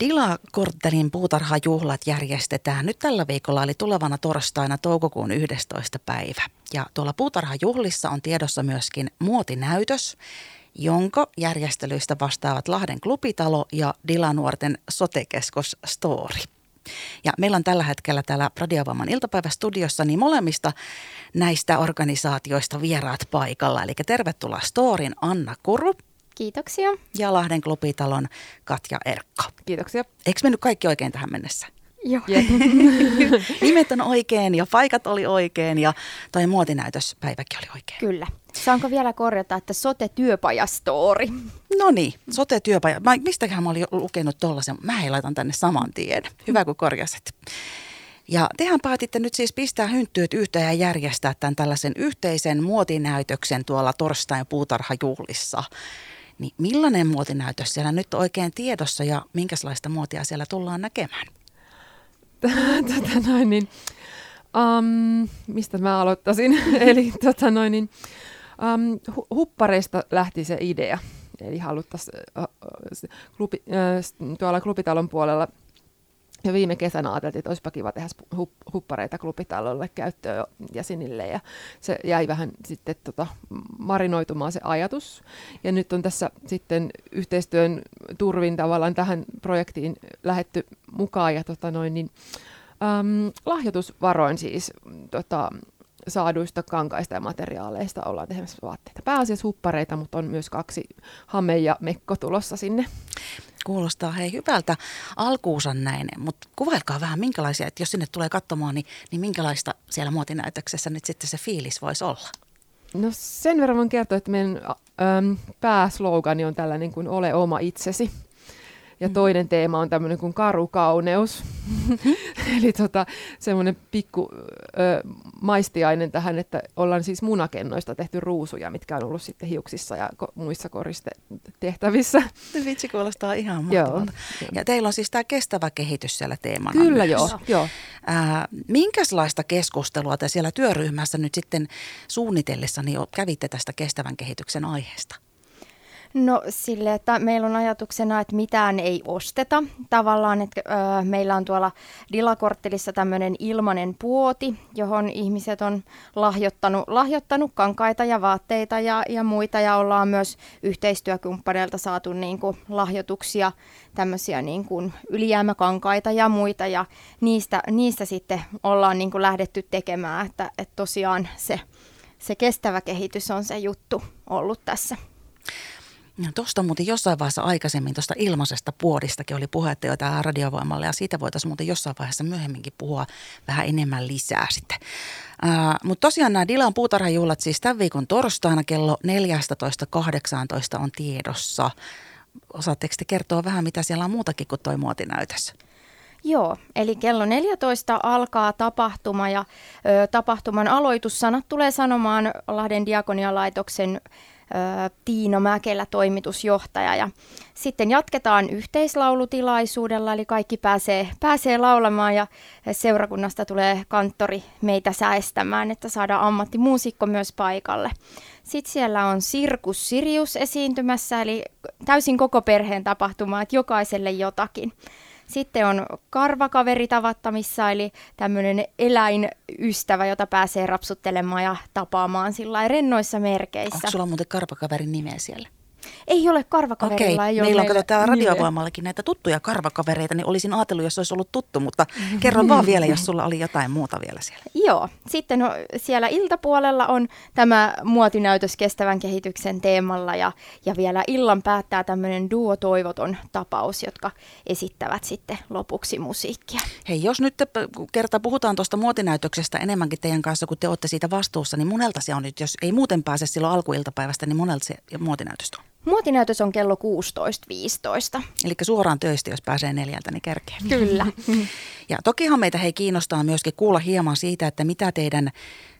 Dila-korttelin puutarhajuhlat järjestetään nyt tällä viikolla, eli tulevana torstaina toukokuun 11. päivä. Ja tuolla puutarhajuhlissa on tiedossa myöskin muotinäytös, jonka järjestelyistä vastaavat Lahden Klubitalo ja Dila-nuorten sote-keskus Stoori. Ja meillä on tällä hetkellä täällä Radio Voiman iltapäivästudiossa niin molemmista näistä organisaatioista vieraat paikalla. Eli tervetuloa Stoorin Anna Kuru. Kiitoksia. Ja Lahden Klubitalon Katja Erkko. Kiitoksia. Eikö mennyt kaikki oikein tähän mennessä? Joo. Yeah. Nimet on oikein ja paikat oli oikein ja toi muotinäytöspäiväkin oli oikein. Kyllä. Saanko vielä korjata, että sote-työpajastoori? No niin, sote-työpaja. Mistäköhän mä olin lukenut tollasen? Mä laitan tänne saman tien. Hyvä, kun korjasit. Ja tehän päätitte nyt siis pistää hynttyyt yhteen ja järjestää tämän tällaisen yhteisen muotinäytöksen tuolla torstain puutarhajuhlissa. Niin millainen muotinäytös siellä nyt on oikein tiedossa ja minkälaista muotia siellä tullaan näkemään? Mistä mä aloittaisin? Eli huppareista lähti se idea. Eli haluttaisiin tuolla Klubitalon puolella. Ja viime kesänä ajateltiin, että olisipa kiva tehdä huppareita Klubitalolle käyttöön jäsenille, ja se jäi vähän sitten marinoitumaan se ajatus. Ja nyt on tässä sitten yhteistyön turvin tavallaan tähän projektiin lähdetty mukaan, ja lahjoitusvaroin siis saaduista kankaista ja materiaaleista ollaan tehdessä vaatteita. Pääasiassa huppareita, mutta on myös 2 hame ja mekko tulossa sinne. Kuulostaa hei hyvältä alkuunsa näin, mutta kuvailkaa vähän minkälaisia, että jos sinne tulee katsomaan, niin minkälaista siellä muotinäytöksessä nyt sitten se fiilis voisi olla? No sen verran voin kertoa, että meidän pääslogani on tällainen kuin ole oma itsesi. Ja toinen teema on tämmöinen kuin karukauneus, eli semmoinen pikku maistiainen tähän, että ollaan siis munakennoista tehty ruusuja, mitkä on ollut sitten hiuksissa ja muissa koristetehtävissä. Vitsi, kuulostaa ihan mahtavalta. Ja teillä on siis tämä kestävä kehitys siellä teemana. Kyllä joo. Minkälaista keskustelua te siellä työryhmässä nyt sitten suunnitellessa niin kävitte tästä kestävän kehityksen aiheesta? No sille, että meillä on ajatuksena, että mitään ei osteta. Tavallaan, että meillä on tuolla Dila-korttelissa tämmöinen ilmainen puoti, johon ihmiset on lahjoittanut kankaita ja vaatteita ja muita. Ja ollaan myös yhteistyökumppaneilta saatu niin kuin lahjoituksia, tämmöisiä niin kuin ylijäämäkankaita ja muita. Ja niistä sitten ollaan niin kuin lähdetty tekemään, että tosiaan se kestävä kehitys on se juttu ollut tässä. No tuosta muuten jossain vaiheessa aikaisemmin tuosta ilmaisesta puodistakin oli puhetta jo täällä Radiovoimalla ja siitä voitaisiin muuten jossain vaiheessa myöhemminkin puhua vähän enemmän lisää sitten. Mutta tosiaan nämä Dilan puutarhajuhlat siis tämän viikon torstaina kello 14.18 on tiedossa. Osaatteko te kertoa vähän mitä siellä on muutakin kuin toi muotinäytös? Joo, eli kello 14 alkaa tapahtuma ja tapahtuman aloitussanat tulee sanomaan Lahden Diakonialaitoksen Tiina Mäkelä, toimitusjohtaja, ja sitten jatketaan yhteislaulutilaisuudella, eli kaikki pääsee laulamaan ja seurakunnasta tulee kanttori meitä säestämään, että saadaan ammattimuusikko myös paikalle. Sitten siellä on Sirkus Sirius esiintymässä, eli täysin koko perheen tapahtuma, että jokaiselle jotakin. Sitten on karvakaveritavattamissa, eli tämmöinen eläinystävä, jota pääsee rapsuttelemaan ja tapaamaan sillä rennoissa merkeissä. Onko sulla muuten karvakaverin nimeä siellä? Ei ole karvakaverilla. Okei, meillä on täällä Radiovoimallakin näitä tuttuja karvakavereita, niin olisin ajatellut, jos olisi ollut tuttu, mutta kerron vaan vielä, jos sulla oli jotain muuta vielä siellä. Joo, sitten siellä iltapuolella on tämä muotinäytös kestävän kehityksen teemalla ja vielä illan päättää tämmöinen duo toivoton tapaus, jotka esittävät sitten lopuksi musiikkia. Hei, jos nyt kerta puhutaan tuosta muotinäytöksestä enemmänkin teidän kanssa, kun te olette siitä vastuussa, niin monelta se on nyt, jos ei muuten pääse silloin alkuiltapäivästä, niin monelta se muotinäytös on. Muotinäytös on kello 16.15. Eli suoraan töistä, jos pääsee 4, niin kerkee. Kyllä. Ja tokihan meitä hei kiinnostaa myöskin kuulla hieman siitä, että mitä teidän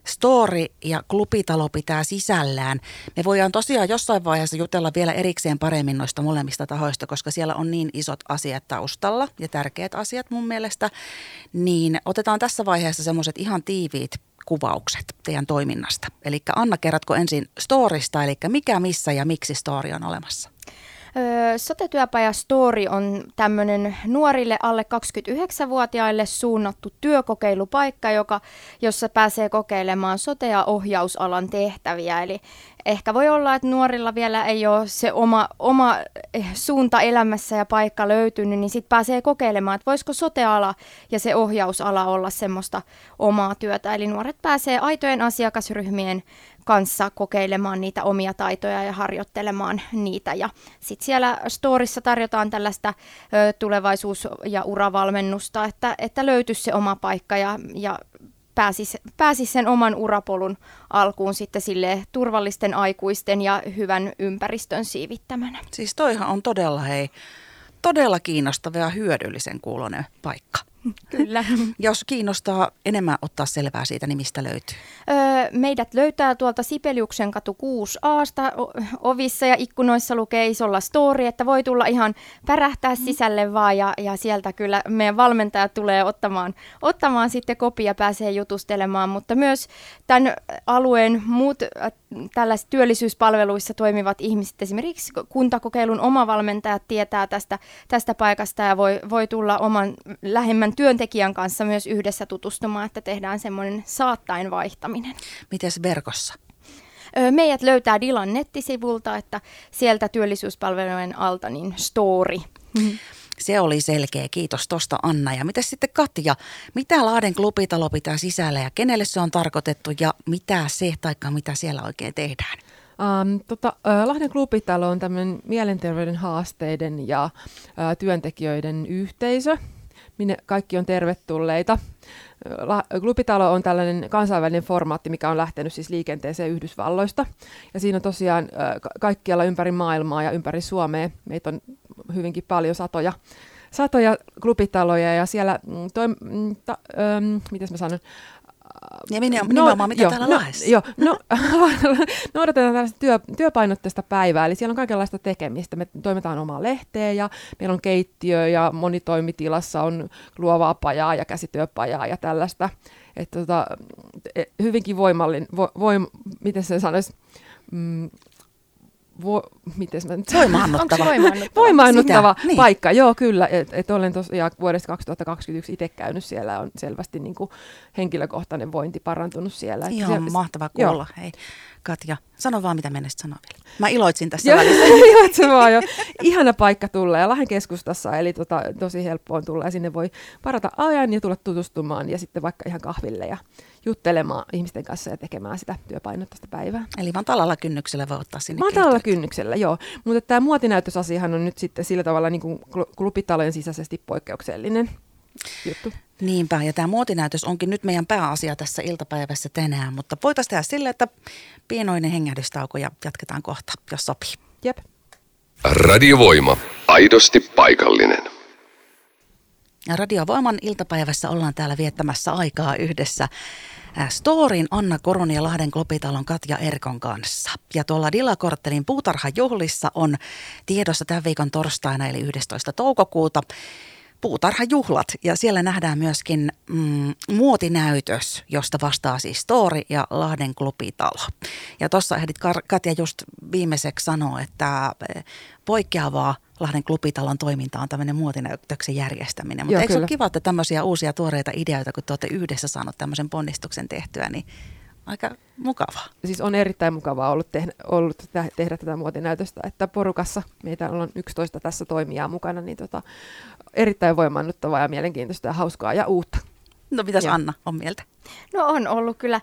Stoori ja Klubitalo pitää sisällään. Me voidaan tosiaan jossain vaiheessa jutella vielä erikseen paremmin noista molemmista tahoista, koska siellä on niin isot asiat taustalla ja tärkeät asiat mun mielestä. Niin otetaan tässä vaiheessa semmoiset ihan tiiviit kuvaukset teidän toiminnasta. Eli Anna, kerrotko ensin Stoorista, eli mikä, missä ja miksi Stoori on olemassa? Sote-työpaja Stoori on tämmöinen nuorille alle 29-vuotiaille suunnattu työkokeilupaikka, jossa pääsee kokeilemaan sote- ja ohjausalan tehtäviä. Eli ehkä voi olla, että nuorilla vielä ei ole se oma suunta elämässä ja paikka löytynyt, niin sitten pääsee kokeilemaan, että voisiko sote-ala ja se ohjausala olla semmoista omaa työtä. Eli nuoret pääsee aitojen asiakasryhmien kanssa kokeilemaan niitä omia taitoja ja harjoittelemaan niitä. Ja sitten siellä Stoorissa tarjotaan tällaista tulevaisuus- ja uravalmennusta, että löytyisi se oma paikka ja pääsisi sen oman urapolun alkuun sitten sille turvallisten aikuisten ja hyvän ympäristön siivittämänä. Siis toihan on todella kiinnostava ja hyödyllisen kuuloinen paikka. Kyllä. Jos kiinnostaa enemmän ottaa selvää siitä, niin mistä löytyy? Meidät löytää tuolta Sipeliuksen katu 6A:sta ovissa ja ikkunoissa lukee isolla Stoori, että voi tulla ihan pärähtää sisälle vaan ja sieltä kyllä meidän valmentaja tulee ottamaan sitten kopia, pääsee jutustelemaan, mutta myös tämän alueen muut tällaiset työllisyyspalveluissa toimivat ihmiset, esimerkiksi kuntakokeilun omavalmentajat tietää tästä paikasta ja voi tulla oman lähemmän työntekijän kanssa myös yhdessä tutustumaan, että tehdään semmoinen saattaen vaihtaminen. Mites verkossa? Meidät löytää Dilan nettisivulta, että sieltä työllisyyspalvelujen alta niin Stoori. Se oli selkeä. Kiitos tosta, Anna. Ja mitäs sitten Katja, mitä Lahden Klubitalo pitää sisällä ja kenelle se on tarkoitettu ja mitä se taikka mitä siellä oikein tehdään? Lahden Klubitalo on tämmöinen mielenterveyden haasteiden ja työntekijöiden yhteisö, minne kaikki on tervetulleita. Klubitalo on tällainen kansainvälinen formaatti, mikä on lähtenyt siis liikenteeseen Yhdysvalloista. Ja siinä on tosiaan kaikkialla ympäri maailmaa ja ympäri Suomea. Meitä on hyvinkin paljon satoja klubitaloja ja siellä noudatetaan tällaista työpainotteista päivää, eli siellä on kaikenlaista tekemistä. Me toimitaan omaa lehteä ja meillä on keittiö ja monitoimitilassa on luovaa pajaa ja käsityöpajaa ja tällaista. Että hyvinkin voimallinen, voimaannuttava niin. Paikka, joo kyllä, että olen tosiaan vuodesta 2021 itse käynyt siellä, on selvästi niin kuin henkilökohtainen vointi parantunut siellä. Joo, mahtavaa kuulla, joo. Hei Katja, sano vaan mitä mennessä sanoo vielä. Mä iloitsin tässä välissä. Iloitsin vaan jo. Ihana paikka tulla ja Lahden keskustassa, eli tosi helppo on tulla ja sinne voi varata ajan ja tulla tutustumaan ja sitten vaikka ihan kahville ja juttelemaan ihmisten kanssa ja tekemään sitä työpainotteista päivää. Eli matalalla kynnyksellä voi ottaa sinne kehittyä. Matalalla kynnyksellä, joo. Mutta tämä muotinäytösasiahan on nyt sitten sillä tavalla niin kuin klubitalojen sisäisesti poikkeuksellinen juttu. Niinpä, ja tämä muotinäytös onkin nyt meidän pääasia tässä iltapäivässä tänään, mutta voitaisiin tehdä sille, että pienoinen hengähdystauko ja jatketaan kohta, jos sopii. Jep. Radio Voima, aidosti paikallinen. Radio Voiman iltapäivässä ollaan täällä viettämässä aikaa yhdessä Stoorin Anna Kurun ja Lahden Klubitalon Katja Erkon kanssa. Ja tuolla Dila-korttelin puutarhajuhlissa on tiedossa tämän viikon torstaina eli 11. toukokuuta puutarhajuhlat. Ja siellä nähdään myöskin muotinäytös, josta vastaa siis Stoori ja Lahden Klubitalo. Ja tuossa ehdit Katja just viimeiseksi sanoa, että poikkeavaa Lahden Klubitalon toiminta on tämmöinen muotinäytöksen järjestäminen. Mutta eikö ole kiva, että tämmöisiä uusia tuoreita ideoita, kun te olette yhdessä saanut tämmöisen ponnistuksen tehtyä, niin aika mukavaa. Siis on erittäin mukavaa ollut tehdä tätä muotinäytöstä, että porukassa meitä on 11 tässä toimijaa mukana, niin erittäin voimannuttavaa ja mielenkiintoista ja hauskaa ja uutta. No mitäs Anna on mieltä? No on ollut kyllä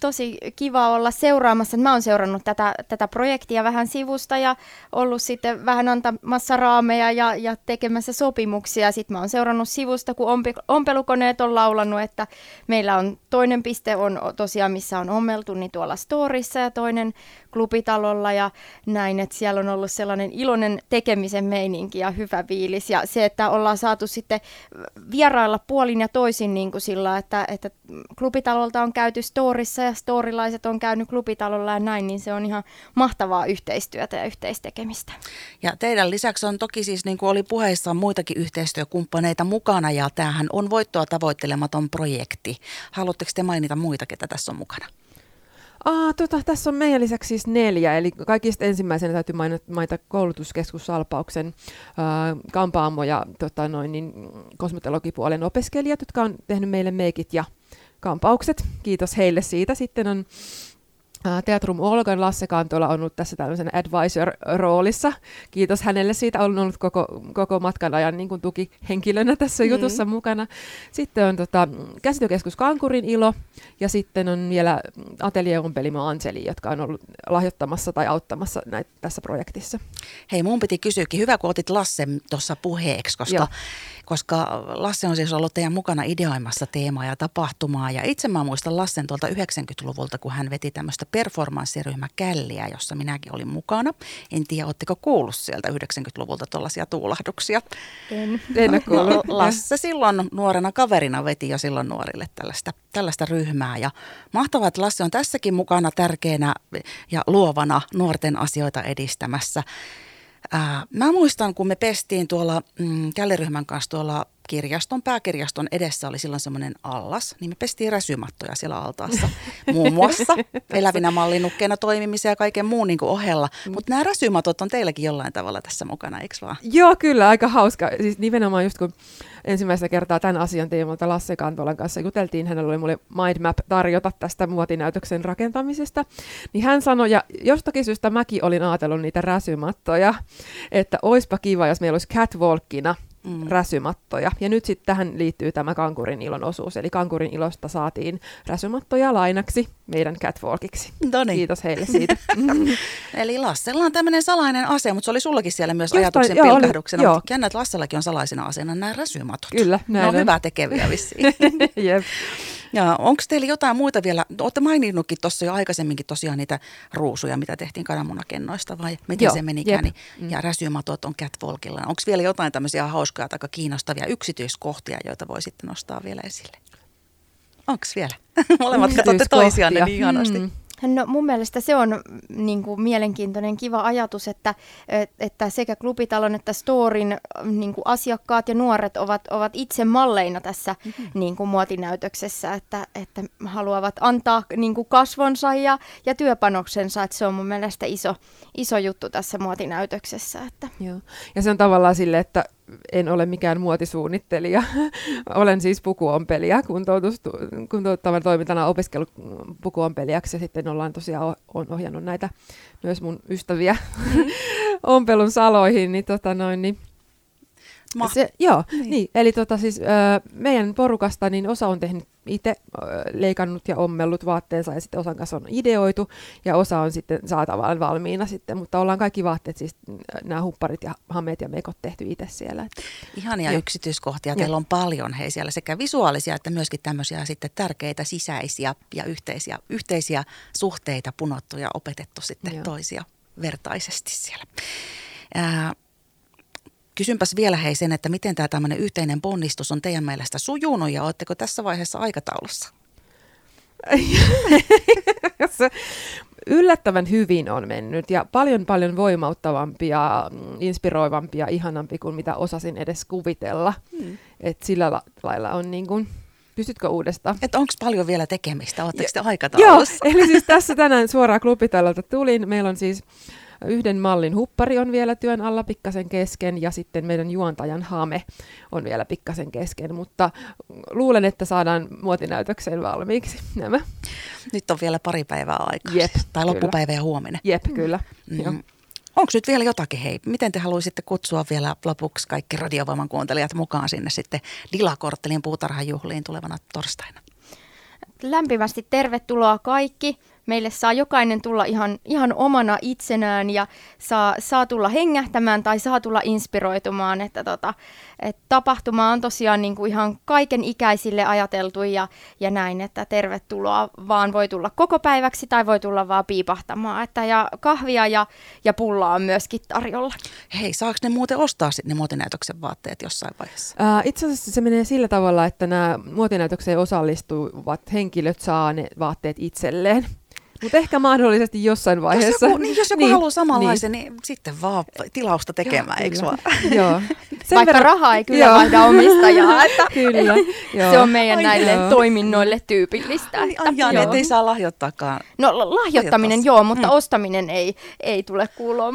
tosi kiva olla seuraamassa. Mä oon seurannut tätä projektia vähän sivusta ja ollut sitten vähän antamassa raameja ja tekemässä sopimuksia. Sitten mä oon seurannut sivusta, kun ompelukoneet on laulannut, että meillä on toinen piste on tosiaan, missä on ommeltu, niin tuolla Stoorissa ja toinen Klubitalolla ja näin, että siellä on ollut sellainen iloinen tekemisen meininki ja hyvä fiilis. Ja se, että ollaan saatu sitten vierailla puolin ja toisin niin kuin sillä, että Klubitalolta on käyty Stoorissa ja stoorilaiset on käynyt Klubitalolla ja näin, niin se on ihan mahtavaa yhteistyötä ja yhteistekemistä. Ja teidän lisäksi on toki siis, niin kuin oli puheissa, muitakin yhteistyökumppaneita mukana ja tämähän on voittoa tavoittelematon projekti. Haluatteko te mainita muita, ketä tässä on mukana? Tässä on meidän lisäksi siis 4, eli kaikista ensimmäisenä täytyy mainita Koulutuskeskus Salpauksen kampaamo- ja kosmetologipuolen opiskelijat, jotka on tehnyt meille meikit ja kampaukset. Kiitos heille siitä. Sitten on Teatrum Olgan Lasse Kantola on ollut tässä tämmöisen advisor-roolissa. Kiitos hänelle siitä. Olen ollut koko matkan ajan niin kuin tukihenkilönä tässä jutussa mukana. Sitten on Käsityökeskus Kankurin ilo ja sitten on vielä Atelier Ompelimo Anseli, jotka on ollut lahjoittamassa tai auttamassa näitä tässä projektissa. Hei, mun piti kysyäkin. Hyvä, kun otit Lassen tuossa puheeksi, koska Lasse on siis ollut teidän mukana ideoimassa teemaa ja tapahtumaa. Ja itse mä muistan Lassen tuolta 90-luvulta, kun hän veti tämmöistä performanssiryhmä Källiä, jossa minäkin olin mukana. En tiedä, ootteko kuullut sieltä 90-luvulta tuollaisia tuulahduksia? En kuullut. Lasse silloin nuorena kaverina veti jo silloin nuorille tällaista ryhmää. Ja mahtavaa, että Lasse on tässäkin mukana tärkeänä ja luovana nuorten asioita edistämässä. Mä muistan, kun me pestiin tuolla Källiryhmän kanssa tuolla pääkirjaston edessä oli silloin semmoinen allas, niin me pestiin räsymattoja siellä altaassa muun muassa elävinä mallinukkeina toimimisen ja kaiken muun niin kuin ohella. Mutta nämä räsymatot on teilläkin jollain tavalla tässä mukana, eikö vaan? Joo, kyllä, aika hauska. Siis nimenomaan just kun ensimmäistä kertaa tämän asian tiimoilta Lasse Kantolan kanssa juteltiin, hänellä oli mulle mindmap tarjota tästä muotinäytöksen rakentamisesta, niin hän sanoi, ja jostakin syystä mäkin olin ajatellut niitä räsymattoja, että oispa kiva, jos meillä olisi catwalkina räsymattoja. Ja nyt sitten tähän liittyy tämä Kankurin ilon osuus. Eli Kankurin ilosta saatiin räsymattoja lainaksi meidän catwalkiksi. Noniin. Kiitos heille siitä. Eli Lassella on tämmöinen salainen ase, mutta se oli sullakin siellä myös ajatuksen pilkahduksena. Jännä, että Lassellakin on salaisena aseena nämä räsymatot. Kyllä. Ne on hyvää tekeviä vissiin. Jep. Ja onko teillä jotain muita vielä? Olette maininnutkin tuossa jo aikaisemminkin tosiaan niitä ruusuja, mitä tehtiin kananmunakennoista vai miten se menikään. Ja räsymatot on catwalkilla. Onko vielä jotain tämmöisiä hauskoja tai kiinnostavia yksityiskohtia, joita voi sitten nostaa vielä esille? Onko vielä? Molemmat katsotte toisianne niin ihanasti. No mun mielestä se on niin kuin mielenkiintoinen, kiva ajatus, että sekä Klubitalon että Stoorin niin kuin asiakkaat ja nuoret ovat itse malleina tässä niin kuin muotinäytöksessä, että haluavat antaa niin kuin kasvonsa ja työpanoksensa, että se on mun mielestä iso juttu tässä muotinäytöksessä. Että. Joo. Ja se on tavallaan sille, että en ole mikään muotisuunnittelija. Olen siis pukuompelija, kuntouttavan toimintana opiskellut pukuompelijaksi ja sitten ollaan tosiaan ohjannut näitä myös mun ystäviä ompelun saloihin. Meidän porukasta niin osa on tehnyt itse leikannut ja ommellut vaatteensa ja sitten osan kanssa on ideoitu ja osa on sitten saatavaan valmiina sitten, mutta ollaan kaikki vaatteet, siis nämä hupparit ja hameet ja meikot tehty itse siellä. Ihania yksityiskohtia, teillä on paljon hei siellä sekä visuaalisia että myöskin tämmöisiä sitten tärkeitä sisäisiä ja yhteisiä suhteita punottu ja opetettu sitten toisia vertaisesti siellä. Kysynpäs vielä hei sen, että miten tämä tämmöinen yhteinen ponnistus on teidän mielestä sujunut ja ootteko tässä vaiheessa aikataulussa? Yllättävän hyvin on mennyt ja paljon voimauttavampi ja inspiroivampi ja ihanampi kuin mitä osasin edes kuvitella. Et sillä lailla on niin kuin... Pystytkö uudestaan? Että onko paljon vielä tekemistä? Ootteko te aikataulussa? Joo, eli siis tässä tänään suoraan Klubitalolta tulin. Meillä on siis... Yhden mallin huppari on vielä työn alla pikkasen kesken ja sitten meidän juontajan hame on vielä pikkasen kesken, mutta luulen, että saadaan muotinäytökseen valmiiksi nämä. Nyt on vielä pari päivää aikaa. Jep, tai loppupäivä ja huominen. Jep, kyllä. Onko nyt vielä jotakin? Hei, miten te haluaisitte kutsua vielä lopuksi kaikki Radiovoiman kuuntelijat mukaan sinne sitten Dila-korttelin puutarhajuhliin tulevana torstaina? Lämpimästi tervetuloa kaikki. Meille saa jokainen tulla ihan omana itsenään ja saa tulla hengähtämään tai saa tulla inspiroitumaan. Että tapahtuma on tosiaan niin kuin ihan kaiken ikäisille ajateltu ja näin, että tervetuloa vaan voi tulla koko päiväksi tai voi tulla vaan piipahtamaan. Ja kahvia ja pullaa on myöskin tarjolla. Hei, saako ne muuten ostaa sitten ne muotinäytöksen vaatteet jossain vaiheessa? Itse asiassa se menee sillä tavalla, että nämä muotinäytökseen osallistuvat henkilöt saa ne vaatteet itselleen. Mutta ehkä mahdollisesti jossain vaiheessa. Jos joku haluaa samanlaisen, niin sitten vaan tilausta tekemään, eikö vaan? Joo. Vaikka rahaa ei kyllä vaihda omistajaa, että kyllä, se on meidän näille toiminnoille tyypillistä. Aijaa, ei saa lahjoittaakaan. No lahjoittaminen joo, mutta ostaminen ei tule kuuloon.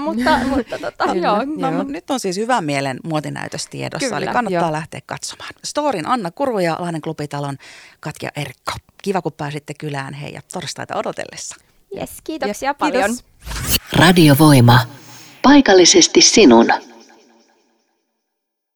Nyt on siis hyvän mielen muotinäytös tiedossa, kyllä, eli kannattaa lähteä katsomaan. Stoorin Anna Kuru ja Lahden Klubitalon Katja Erkko. Kiva, kun pääsitte kylään, hei, ja torstaita odotellessa. Yes, kiitoksia paljon. Kiitos. Radio Voima. Paikallisesti sinun.